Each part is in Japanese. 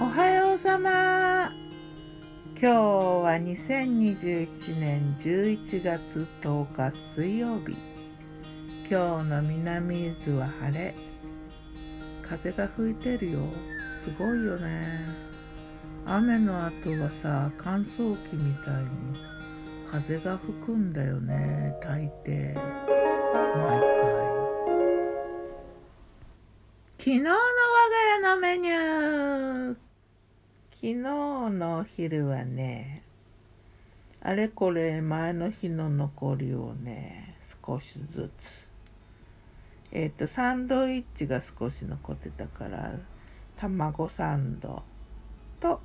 おはようさま。今日は2021年11月10日水曜日。今日の南伊豆は晴れ。風が吹いてるよ。すごいよね。雨の後はさ、乾燥機みたいに風が吹くんだよね。大抵毎回。昨日の我が家のメニュー。昨日のお昼はね、あれこれ前の日の残りをね、少しずつサンドイッチが少し残ってたから、卵サンドと、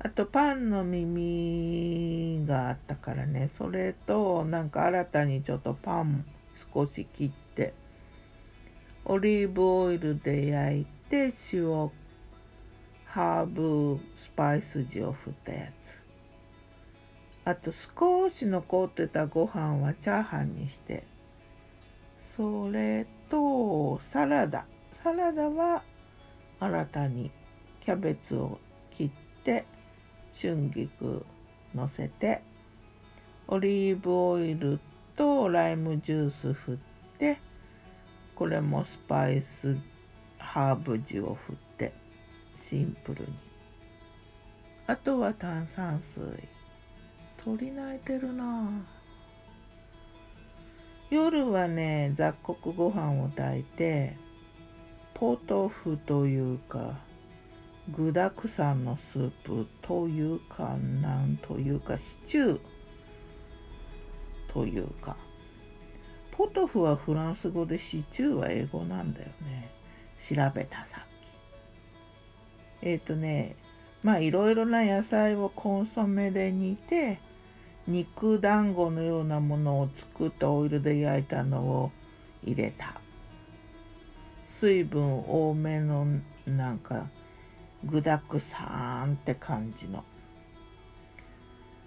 あとパンの耳があったからね、それとなんか新たにちょっとパン少し切って、オリーブオイルで焼いて、塩、ハーブスパイス塩を振ったやつ、あと少し残ってたご飯はチャーハンにして、それとサラダは新たにキャベツを切って春菊のせて、オリーブオイルとライムジュース振って、これもスパイスハーブ塩を振って、シンプルに。あとは炭酸水。鳥鳴いてるな。夜はね、雑穀ご飯を炊いて、ポトフというか具だくさんのスープというか、なんというかシチューというか、ポトフはフランス語でシチューは英語なんだよね。調べたさっき。まあいろいろな野菜をコンソメで煮て、肉団子のようなものを作ったオイルで焼いたのを入れた。水分多めのなんか具だくさんって感じの。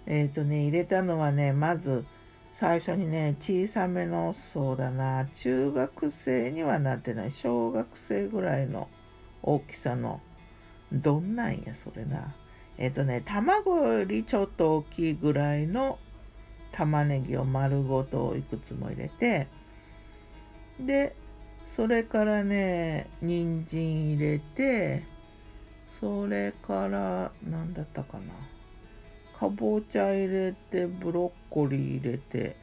入れたのはね、まず最初にね、小さめの、そうだな、中学生にはなってない、小学生ぐらいの大きさの、どんなんやそれな、卵よりちょっと大きいぐらいの玉ねぎを丸ごといくつも入れて、でそれからね、人参入れて、それから何だったかな、かぼちゃ入れて、ブロッコリー入れて、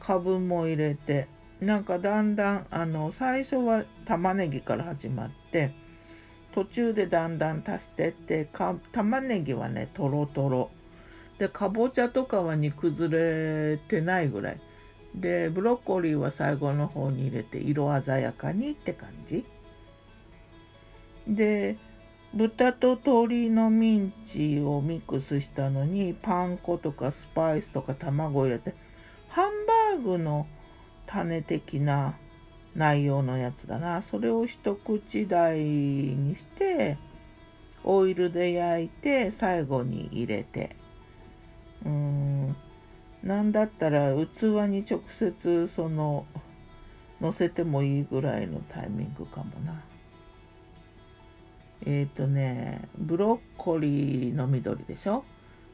かぶも入れて、なんかだんだん最初は玉ねぎから始まって、途中でだんだん足してって、玉ねぎはねトロトロで、かぼちゃとかは煮崩れてないぐらいで、ブロッコリーは最後の方に入れて色鮮やかにって感じで、豚と鶏のミンチをミックスしたのにパン粉とかスパイスとか卵を入れて、ハンバーグの種的な内容のやつだな。それを一口大にしてオイルで焼いて、最後に入れて、なんだったら器に直接乗せてもいいぐらいのタイミングかもな。ブロッコリーの緑でしょ、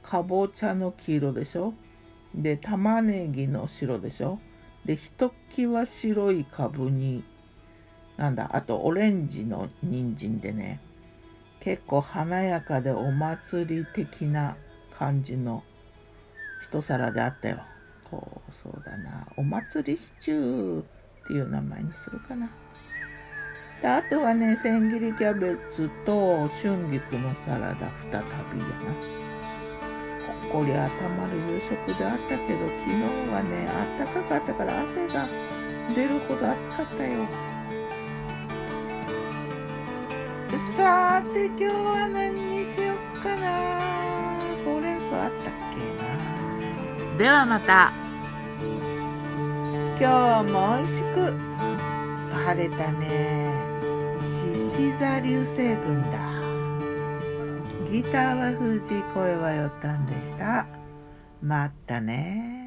かぼちゃの黄色でしょ、で玉ねぎの白でしょ、でひときわ白いかぶに、あとオレンジの人参でね、結構華やかでお祭り的な感じの一皿であったよ。そうだな、お祭りシチューっていう名前にするかな。であとはね、千切りキャベツと春菊のサラダ再びやな。こりゃたまる夕食であったけど、昨日はねあったかかったから汗が出るほど暑かったよ。さて今日は何にしよっかな。ほうれん草あったっけな。ではまた。今日も美味しく晴れたね。獅子座流星群だ。ギターは藤井、声はよったんでした。まったね。